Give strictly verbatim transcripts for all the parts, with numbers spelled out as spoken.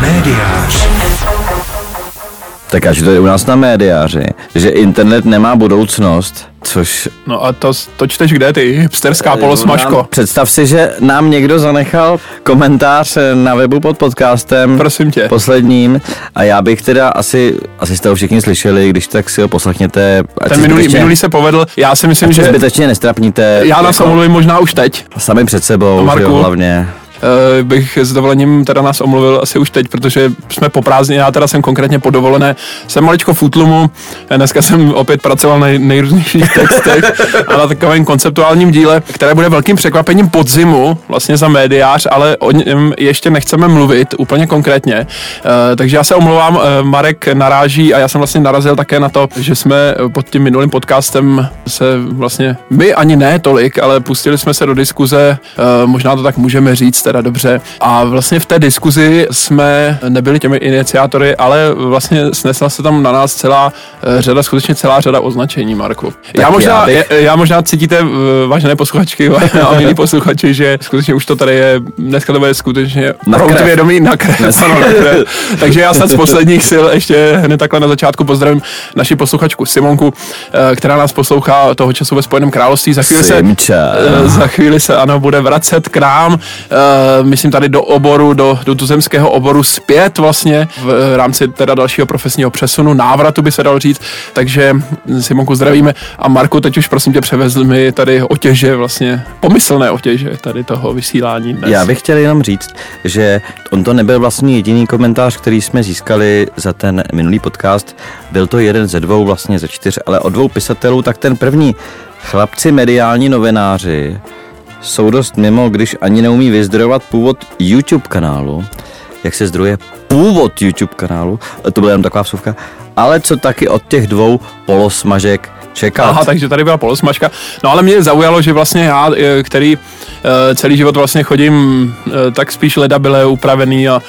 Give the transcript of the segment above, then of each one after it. Médiář. Tak až to je u nás na médiáři, že internet nemá budoucnost, což... No a to, to čteš kde ty, hipsterská polosmažko? Představ si, že nám někdo zanechal komentář na webu pod podcastem. Prosím tě. Posledním. A já bych teda asi, asi jste ho všichni slyšeli, když tak si ho poslechněte. Ten minulý, minulý se povedl, já si myslím, že... Zbytečně nestrapníte. Já nás jako, omluvím možná už teď. Sami před sebou, že jo, hlavně. Uh, bych s dovolením teda nás omluvil asi už teď, protože jsme po prázdnině, já teda jsem konkrétně po dovolené, jsem maličko v útlumu, dneska jsem opět pracoval na nejrůznějších textech a na takovém konceptuálním díle, které bude velkým překvapením podzimu, vlastně za médiář, ale o něm ještě nechceme mluvit úplně konkrétně, uh, takže já se omlouvám, uh, Marek naráží a já jsem vlastně narazil také na to, že jsme pod tím minulým podcastem se vlastně, my ani ne tolik, ale pustili jsme se do diskuze, uh, možná to tak můžeme říct, teda dobře. A vlastně v té diskuzi jsme nebyli těmi iniciátory, ale vlastně snesla se tam na nás celá řada, skutečně celá řada označení, Marku. Já možná, já, bych... já, já možná cítíte, vážené posluchačky a milí posluchači, že skutečně už to tady je, dneska to bude skutečně proutvědomí na krev. Ano, na krev. Takže já snad z posledních sil ještě hned takhle na začátku pozdravím naši posluchačku Simonku, která nás poslouchá toho času ve Spojeném království. Za chvíli, se, za chvíli se, ano, bude vracet k nám. Myslím tady do oboru, do, do tuzemského oboru zpět vlastně v rámci teda dalšího profesního přesunu, návratu by se dal říct, takže Simonku zdravíme a Marku, teď už prosím tě převezl mi tady otěže vlastně, pomyslné otěže tady toho vysílání dnes. Já bych chtěl jenom říct, že on to nebyl vlastně jediný komentář, který jsme získali za ten minulý podcast, byl to jeden ze dvou vlastně ze čtyř, ale od dvou pisatelů, tak ten první, chlapci mediální novináři, jsou dost mimo, když ani neumí vyzdrojovat původ YouTube kanálu, jak se zdroje původ YouTube kanálu, to byla jenom taková vsuvka, ale co taky od těch dvou polosmažek čekat. Aha, takže tady byla polosmažka. No ale mě zaujalo, že vlastně já, který celý život vlastně chodím tak spíš ledabyle upravený a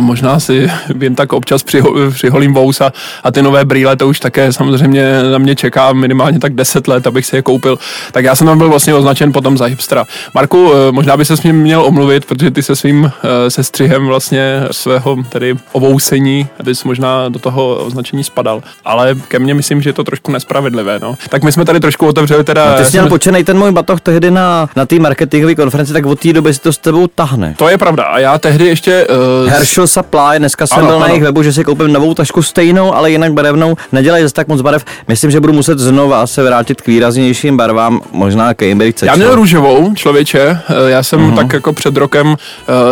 možná si jen tak občas přiho- přiholím vous a, a ty nové brýle, to už také samozřejmě na mě čeká minimálně tak deset let, abych si je koupil. Tak já jsem tam byl vlastně označen potom za hipstera. Marku, možná by se s ním měl omluvit, protože ty se svým sestřihem vlastně svého tedy ovousení, abys možná do toho označení spadal. Ale ke mně myslím, že je to trošku nespravedlivé. No. Tak my jsme tady trošku otevřeli teda... No, ty jsi měl počenej ten můj batoh tehdy na, na té marketingové konferenci, tak od té doby si to s tebou tahne. To je pravda a já tehdy ještě... Uh, Herschel Supply, dneska jsem ano, byl na ano. jejich webu, že si koupím novou tašku stejnou, ale jinak barevnou. Nedělej zase tak moc barev. Myslím, že budu muset znova se vrátit k výraznějším barvám, možná Cambridge. Já měl růžovou, člověče. Já jsem uh-huh. tak jako před rokem uh,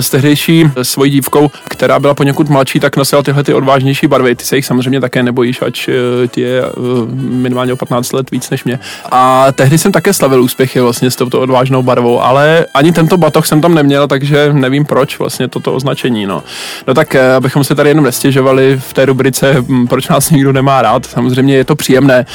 s tehdejší svojí dívkou, která byla poněkud mladší, tak nosila tyhle ty odvážnější barvy. Ty se jich samozřejmě také nebojíš, ač uh, ty je uh, minimálně patnáct let víc než mě. A tehdy jsem také slavil úspěchy vlastně s touto odvážnou barvou, ale ani tento batoh jsem tam neměl, takže nevím proč vlastně toto označení, no. No tak, abychom se tady jenom nestěžovali v té rubrice, proč nás nikdo nemá rád. Samozřejmě je to příjemné,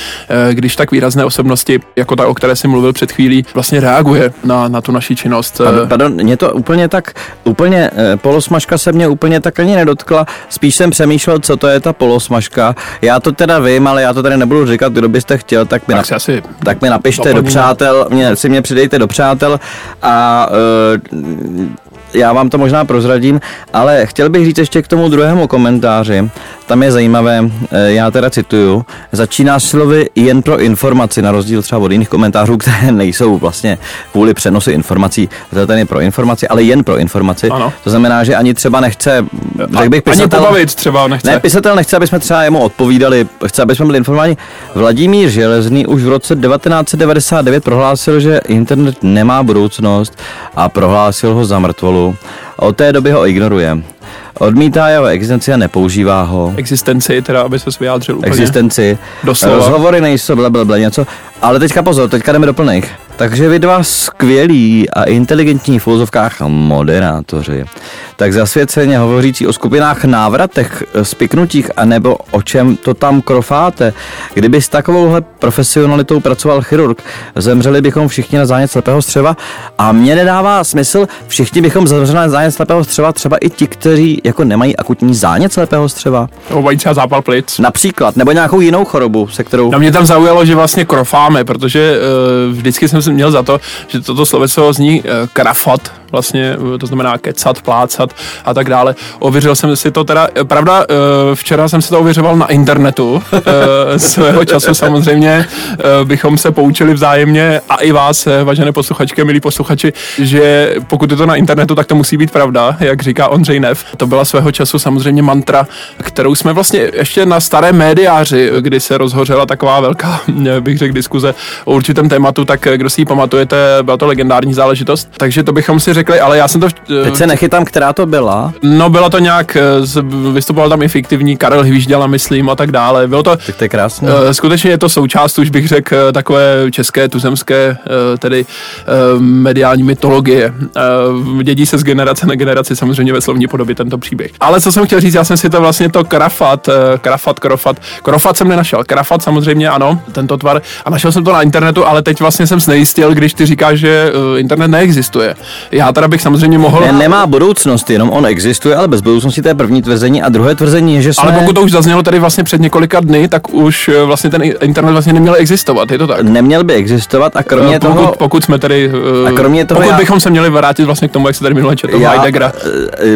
když tak výrazné osobnosti, jako ta, o které jsi mluvil před chvílí, vlastně reaguje na, na tu naši činnost. Pardon, pardon, mě to úplně tak, úplně polosmažka se mě úplně tak ani nedotkla, spíš jsem přemýšlel, co to je ta polosmažka. Já to teda vím, ale já to tady nebudu říkat, kdo byste chtěl, tak mi, tak na, asi tak mi napište doplníme. do přátel, mě, si mě přidejte do přátel a uh, já vám to možná prozradím, ale chtěl bych říct ještě k tomu druhému komentáři, tam je zajímavé, já teda cituju, začíná slovy jen pro informaci, na rozdíl třeba od jiných komentářů, které nejsou vlastně kvůli přenosu informací, to ten je pro informaci, ale jen pro informaci, ano. To znamená, že ani třeba nechce, řekl bych pisatel, ani pobavit třeba nechce. Ne, pisatel nechce, aby jsme třeba jemu odpovídali, chce, aby jsme byli informováni. Vladimír Železný už v roce devatenáct set devadesát devět prohlásil, že internet nemá budoucnost a prohlásil ho za mrtvolu. Od té doby ho ignoruje. Odmítá jeho existenci a nepoužívá ho. Existenci, teda, aby se vyjádřil úplně. Existenci. Doslova. Rozhovory nejsou, blablabla, něco. Ale teďka pozor, teďka jdeme do plných. Takže vy dva skvělí a inteligentní v filozofkách moderátoři, tak zasvěceně hovořící o skupinách návratech, spiknutích, anebo o čem to tam krofáte. Kdyby s takovouhle profesionalitou pracoval chirurg, zemřeli bychom všichni na zánět slepého střeva a mně nedává smysl, všichni bychom zemřeli na zánět slepého střeva, třeba i ti, kteří jako nemají akutní zánět slepého střeva. Nebo mají třeba zápal plic. Například, nebo nějakou jinou chorobu, se kterou... No mě tam zaujalo, že vlastně krofáme, protože uh, vždycky jsem měl za to, že toto sloveso zní e, krafat, vlastně, to znamená kecat, plácat a tak dále. Ověřil jsem si to teda, pravda, včera jsem si to ověřoval na internetu, svého času samozřejmě bychom se poučili vzájemně a i vás, vážené posluchačky, milí posluchači, že pokud je to na internetu, tak to musí být pravda, jak říká Ondřej Nev. To byla svého času samozřejmě mantra, kterou jsme vlastně ještě na staré médiáři, kdy se rozhořela taková velká, bych řekl, diskuze o určitém tématu, tak kdo si ji pamatujete, byla to legendární záležitost. Takže to bychom si řekli, ale já jsem to... V... Teď se nechytám, která to byla. No byla to nějak, vystupoval tam i fiktivní Karel Hvížďala, myslím, a tak dále. Bylo to... Tak to je krásné. Skutečně je to součást, už bych řekl, takové české, tuzemské, tedy mediální mytologie. Dědí se z generace na generaci samozřejmě ve slovní podobě tento příběh. Ale co jsem chtěl říct, já jsem si to vlastně to krafat, krafat, krofat, krofat jsem nenašel, krafat samozřejmě ano, tento tvar, a našel jsem to na internetu, ale teď vlastně jsem znejistil, když ty říkáš, že internet neexistuje. Já teda bych samozřejmě mohl... Ne, nemá budoucnost, jenom on existuje, ale bez budoucnosti to je první tvrzení a druhé tvrzení je, že jsme... Ale pokud to už zaznělo tady vlastně před několika dny, tak už vlastně ten internet vlastně neměl existovat, je to tak? Neměl by existovat a kromě pokud, toho... Pokud jsme tady... A kromě toho pokud já... bychom se měli vrátit vlastně k tomu, jak se tady minule četl Heideggera.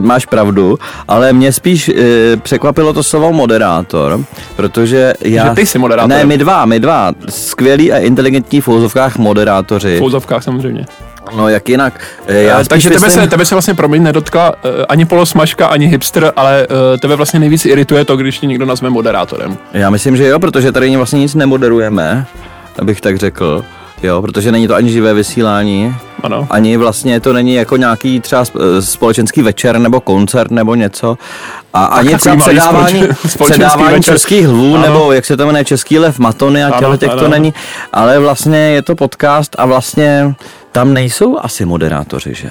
Máš pravdu, ale mě spíš e, překvapilo to slovo moderátor, protože já... Že ty jsi moderátor. Ne, my dva, my dva. Skvělí a inteligentní v fouzovkách moderátoři. V fouzovkách samozřejmě. No jak jinak. Já takže tebe, myslím... se, tebe se vlastně promiň nedotkla uh, ani polosmažka, ani hipster, ale uh, tebe vlastně nejvíc irituje to, když tě někdo nazve moderátorem. Já myslím, že jo, protože tady vlastně nic nemoderujeme, abych tak řekl. Jo, protože není to ani živé vysílání, ano. Ani vlastně to není jako nějaký třeba společenský večer nebo koncert nebo něco. A tak ani třeba předávání, předávání českých hlvů ano. Nebo jak se to jmenuje Český lev, Matony a těchto těch to není. Ale vlastně je to podcast a vlastně tam nejsou asi moderátoři, že?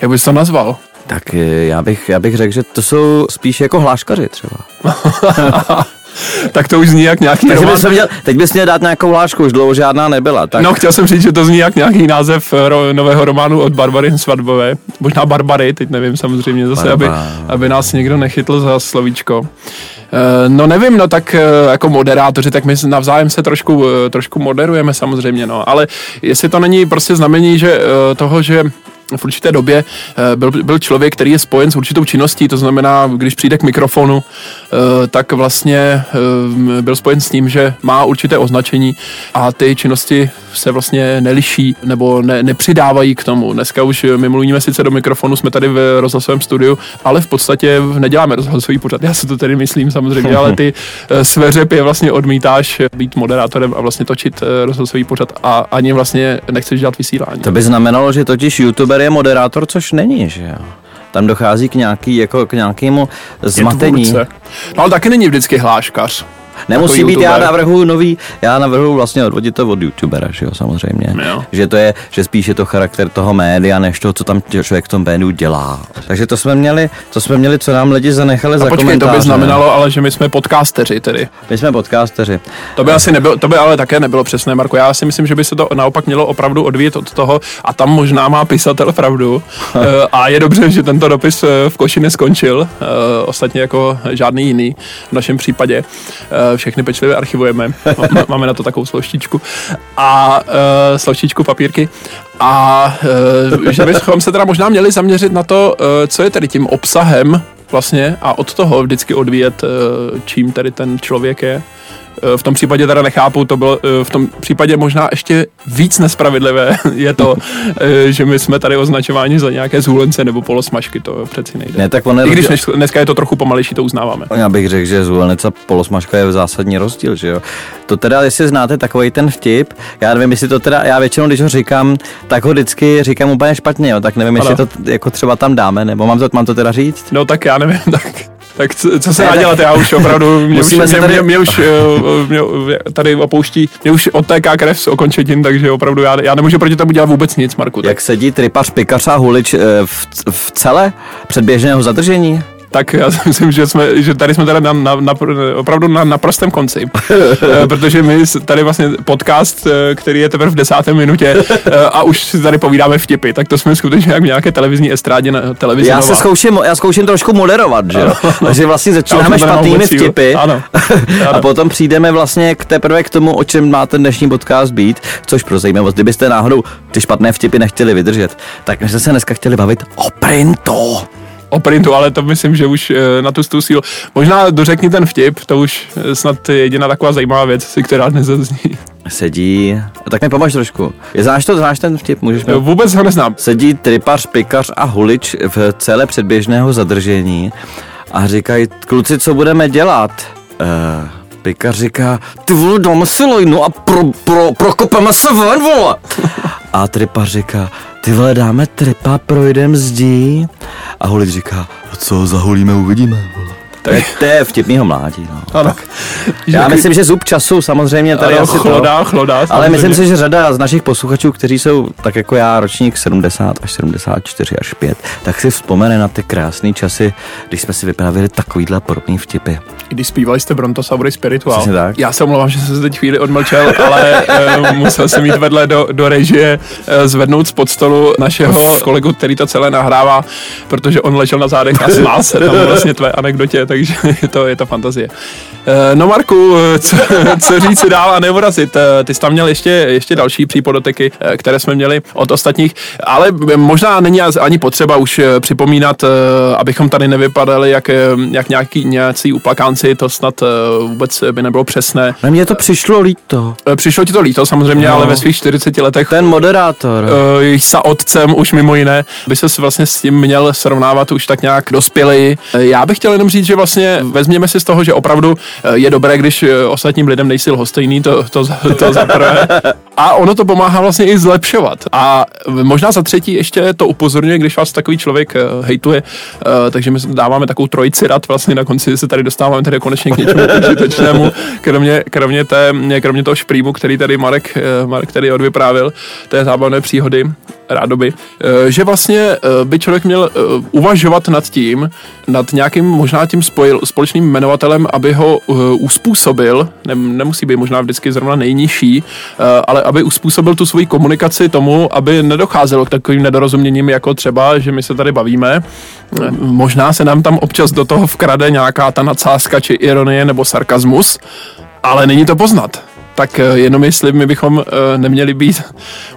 Jak bys to nazval? Tak já bych, já bych řekl, že to jsou spíš jako hláškaři třeba. Tak to už zní jak nějaký román. Bys měl, teď bys měl dát nějakou hlášku, už dlouho žádná nebyla. Tak... No chtěl jsem říct, že to zní jak nějaký název ro, nového románu od Barbary Svatbové. Možná Barbary, teď nevím samozřejmě zase, Barba. aby, aby nás někdo nechytl za slovíčko. No nevím, no tak jako moderátoři, tak my navzájem se trošku, trošku moderujeme samozřejmě, no. Ale jestli to není prostě znamení že, toho, že... V určité době byl, byl člověk, který je spojen s určitou činností, to znamená, když přijde k mikrofonu, tak vlastně byl spojen s tím, že má určité označení a ty činnosti se vlastně neliší nebo ne, nepřidávají k tomu. Dneska už my mluvíme sice do mikrofonu, jsme tady v rozhlasovém studiu, ale v podstatě neděláme rozhlasový pořad. Já si to tedy myslím samozřejmě, ale ty své řepy vlastně odmítáš být moderátorem a vlastně točit rozhlasový pořad a ani vlastně nechceš dělat vysílání. To by znamenalo, že totiž YouTuber je moderátor, což není, že jo. Tam dochází k, nějaký, jako, k nějakému zmatení. No ale taky není vždycky hláškař. Nemusí být, já navrhuji nový, já navrhuji vlastně odvodit to od YouTubera, že jo, samozřejmě. Jo. Že to je, že spíš je to charakter toho média, než to, co tam člověk v tom médiu dělá. Takže to jsme měli, to jsme měli, co nám lidi zanechali a za počkej, komentáře. To by znamenalo, ale že my jsme podcasteři tedy. My jsme podcasteři. To by asi nebylo, to by ale také nebylo přesné, Marku. Já si myslím, že by se to naopak mělo opravdu odvíjet od toho a tam možná má pisatel pravdu. A je dobře, že tento dopis v koši neskončil, ostatně jako žádný jiný v našem případě. Všechny pečlivě archivujeme, máme na to takovou složtičku a e, složtičku papírky a e, že bychom se teda možná měli zaměřit na to, e, co je tedy tím obsahem vlastně a od toho vždycky odvíjet, e, čím tedy ten člověk je. V tom případě teda nechápu, to bylo v tom případě možná ještě víc nespravedlivé je to, že my jsme tady označováni za nějaké zůlence nebo polosmažky, to přeci nejde. Ne, tak on I když rozdíl... dneska je to trochu pomalejší, to uznáváme. Já bych řekl, že zůlenec a polosmažka je zásadní rozdíl, že jo. To teda, jestli znáte takovej ten vtip, já nevím, jestli to teda, já většinou, když ho říkám, tak ho vždycky říkám úplně špatně, jo, tak nevím, jestli ano. To jako třeba tam dáme, nebo mám to, mám to teda říct? No tak já nevím, tak... Tak co, co se dá dělat, já už opravdu, mě už, mě, tady... mě už mě, mě tady opouští, mě už odtéká krev z okončetin, takže opravdu já, já nemůžu proti tomu dělat vůbec nic, Marku. Tak. Jak sedí trypař, pikař a hulič v, v cele předběžného zadržení? tak já si myslím, že, jsme, že tady jsme teda na, na, na, opravdu na, na prostém konci, protože my tady vlastně podcast, který je teprve v desáté minutě a už si tady povídáme vtipy, tak to jsme skutečně jak nějaké televizní estrádě na televizi. Já se zkouším, já zkouším trošku moderovat, že ano, jo? No. Takže vlastně začínáme špatnými vtipy ano, ano. A potom přijdeme vlastně k teprve k tomu, o čem má ten dnešní podcast být, což pro zajímavost, kdybyste náhodou ty špatné vtipy nechtěli vydržet, tak my jsme se dneska chtěli bavit o printu. O printu, ale to myslím, že už na tu stůl sílu. Možná dořekni ten vtip, to už snad je jediná taková zajímavá věc, která dnes zazní. Sedí, tak mi pomož trošku. Znáš to, znáš ten vtip, můžeš mi... Vůbec ho neznám. Sedí tripař, pikař a hulič v celé předběžného zadržení a říkají, kluci, co budeme dělat? Uh, pikař říká, ty vole, dáme si lejnu a pro, pro, prokopeme se ven, vole. A tripař říká, ty vole, dáme tripa, projdeme zdí. A hulič říká, a co zahulíme, uvidíme, vole. Tak to je vtipnýho mládí, no. Ano. Já myslím, že zub času samozřejmě tady ano, asi chlodá, to, chlodá, samozřejmě. Ale myslím si, že řada z našich posluchačů, kteří jsou tak jako já ročník sedmdesát až sedmdesát čtyři až pět, tak si vzpomene na ty krásné časy, když jsme si vypravili takovýhle podobný vtipy. Když zpívali jste Brontosaury Spirituál. Já se omlouvám, že jsem se teď chvíli odmlčel, ale e, musel jsem jít vedle do, do režie e, zvednout z podstolu našeho kolegu, který to celé nahrává, protože on ležel na zádech a smál se tam vlastně tvé anekdotě, takže je to, je to fantazie. E, no Marku, co, co říct dál a neurazit, ty jsi tam měl ještě, ještě další přípodoteky, které jsme měli od ostatních, ale možná není ani potřeba už připomínat, abychom tady nevypadali jak, jak nějaký nějací upakánci. To snad vůbec by nebylo přesné. Na mě to přišlo líto. Přišlo ti to líto samozřejmě, no. Ale ve svých čtyřiceti letech... Ten moderátor. Sa otcem už mimo jiné. By ses vlastně s tím měl srovnávat už tak nějak dospělej. Já bych chtěl jenom říct, že vlastně vezměme si z toho, že opravdu je dobré, když ostatním lidem nejsi lhostejný, to, to, to zaprvé. A ono to pomáhá vlastně i zlepšovat. A možná za třetí ještě to upozorňuje, když vás takový člověk hejtuje. Takže my dáváme takovou trojici rad, vlastně na konci se tady dostáváme tady konečně k něčemu užitečnému, kromě, kromě, té, kromě toho šprýmu, který tady Marek, Marek tady odvyprávil, té zábavné příhody, rádoby, že vlastně by člověk měl uvažovat nad tím, nad nějakým možná tím spojil, společným jmenovatelem, aby ho uspůsobil, ne, nemusí být možná vždycky zrovna nejnižší, ale aby uspůsobil tu svoji komunikaci tomu, aby nedocházelo k takovým nedorozuměním, jako třeba, že my se tady bavíme. Možná se nám tam občas do toho vkrade nějaká ta nadsázka či ironie nebo sarkazmus, ale není to poznat. Tak jenom jestli my bychom neměli být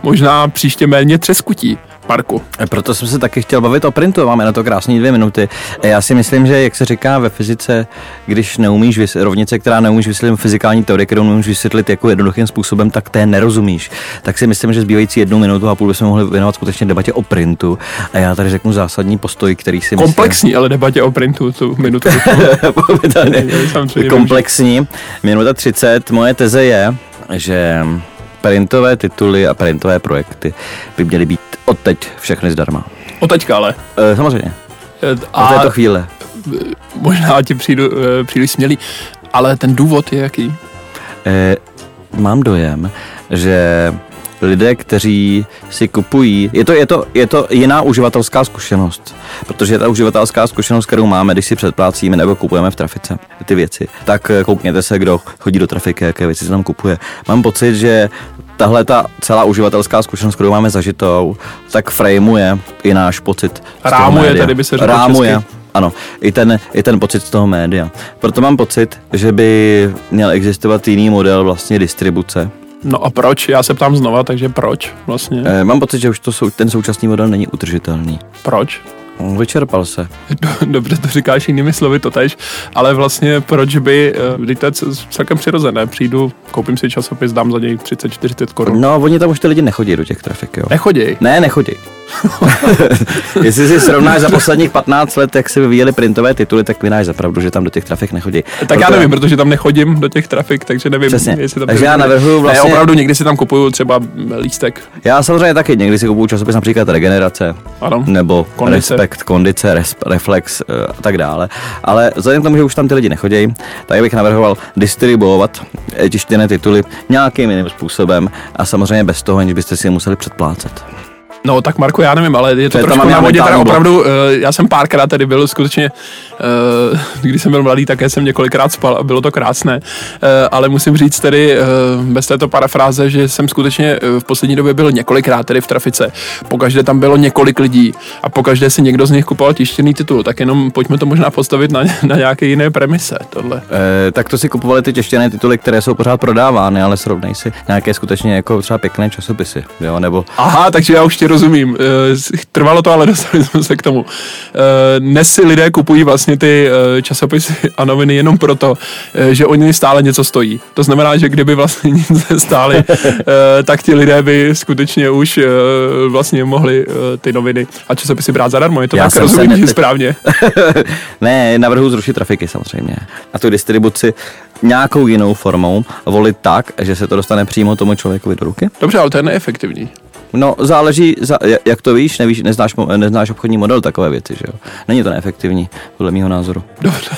možná příště méně třeskutí. Parku. Proto jsem se taky chtěl bavit o printu, máme na to krásné dvě minuty. Já si myslím, že jak se říká ve fyzice, když neumíš vys- rovnice, která neumíš vysvětlit fyzikální teorie, kterou neumíš vysvětlit jako jednoduchým způsobem, tak té nerozumíš. Tak si myslím, že zbývající jednu minutu a půl bychom mohli věnovat skutečně debatě o printu. A já tady řeknu zásadní postoj, který si myslím... Komplexní, ale debatě o printu, tu minutu. Komplexní. Minuta třicet. Moje teze je, že printové tituly a printové projekty by měly být odteď všechny zdarma. Odteďka ale? E, samozřejmě. A v této chvíle. Možná ti přijdu e, příliš smělý, ale ten důvod je jaký? E, mám dojem, že lidé, kteří si kupují, je to, je, to, je to jiná uživatelská zkušenost, protože ta uživatelská zkušenost, kterou máme, když si předplácíme nebo kupujeme v trafice ty věci, tak koukněte se, kdo chodí do trafiky, jaké věci se tam kupuje. Mám pocit, že tahle ta celá uživatelská zkušenost, kterou máme zažitou, tak frameuje i náš pocit. Rámuje, tady by se řekl rámuje. Česky. Ano, i ten, i ten pocit z toho média. Proto mám pocit, že by měl existovat jiný model vlastně distribuce. No a proč? Já se ptám znova, takže proč vlastně? E, mám pocit, že už to sou, ten současný model není udržitelný. Proč? Vyčerpal se. Dobře, to říkáš jinými slovy totéž, ale vlastně proč by, když to je celkem přirozené, přijdu, koupím si časopis, dám za něj třicet čtyřicet korun. No, oni tam už ty lidi nechodí do těch trafik, jo? Nechodí? Ne, nechodí. Jestli si srovnáš za posledních patnáct let, jak se vyvíjely printové tituly, tak vynáš zapravdu, že tam do těch trafik nechodí. Tak proto... já nevím, protože tam nechodím do těch trafik, takže nevím. Přesně. Jestli tam takže já navrhuji vlastně... Ne, opravdu někdy si tam kupuju třeba lístek. Já samozřejmě taky někdy si kupuju časopis, například Regenerace, ano. Nebo Kondice. Respekt, Kondice, res, Reflex a tak dále. Ale vzhledem k tomu, že už tam ty lidi nechodí, tak bych navrhoval distribuovat tištěné tituly nějakým jiným způsobem a samozřejmě bez toho, aniž byste si je museli předplácet. No tak Marku, já nevím, ale je to, to trošku na vodě, teda opravdu, já jsem párkrát tady byl, skutečně, když jsem byl mladý, také jsem několikrát spal a bylo to krásné, ale musím říct tedy, bez této parafráze, že jsem skutečně v poslední době byl několikrát tedy v trafice, pokaždé tam bylo několik lidí a pokaždé si někdo z nich kupoval tištěný titul, tak jenom pojďme to možná postavit na, na nějaké jiné premise, tohle. E, tak to si kupovali ty tištěné tituly, které jsou pořád prodávány, ale srovnej si nějaké skutečně jako třeba pěkné časopisy, jo, nebo... Aha, takže já už tě rozumím. Trvalo to, ale dostali jsme se k tomu. Dnes si lidé kupují vlastně ty časopisy a noviny jenom proto, že oni stále něco stojí. To znamená, že kdyby vlastně nic nestály, tak ti lidé by skutečně už vlastně mohli ty noviny a časopisy brát zadarmo. Je to Já tak rozumím ne... správně? Ne, navrhuji zrušit trafiky samozřejmě. A tu distribuci nějakou jinou formou volit tak, že se to dostane přímo tomu člověkovi do ruky. Dobře, ale to je neefektivní. No, záleží, jak to víš, nevíš, neznáš, neznáš obchodní model, takové věci, že jo. Není to neefektivní, podle mýho názoru. Dobře,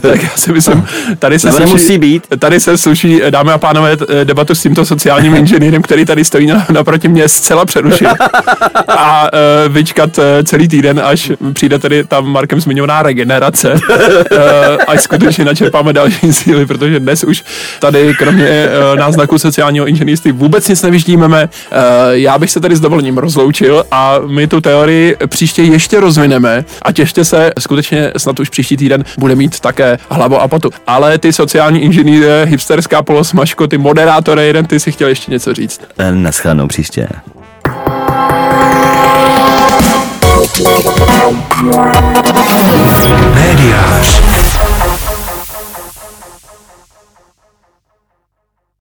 tak já si myslím, tady se sluší, být. Tady se sluší, dámy a pánové, debatu s tímto sociálním inženýrem, který tady stojí naproti mě, zcela přerušil a e, vyčkat celý týden, až přijde tady tam Markem zmiňovaná regenerace, e, až skutečně načerpáme další síly, protože dnes už tady kromě e, náznaků sociálního inženýrství vůbec nic nevyždímeme. E, já bych se tady s dovolením rozloučil a my tu teorii příště ještě rozvineme a těšte se, skutečně snad už příští týden bude mít také hlavu a patu. Ale ty sociální inženýře, hipsterská polosmažko, ty moderátory, jeden, ty si chtěl ještě něco říct. Naschledanou příště. Médiář.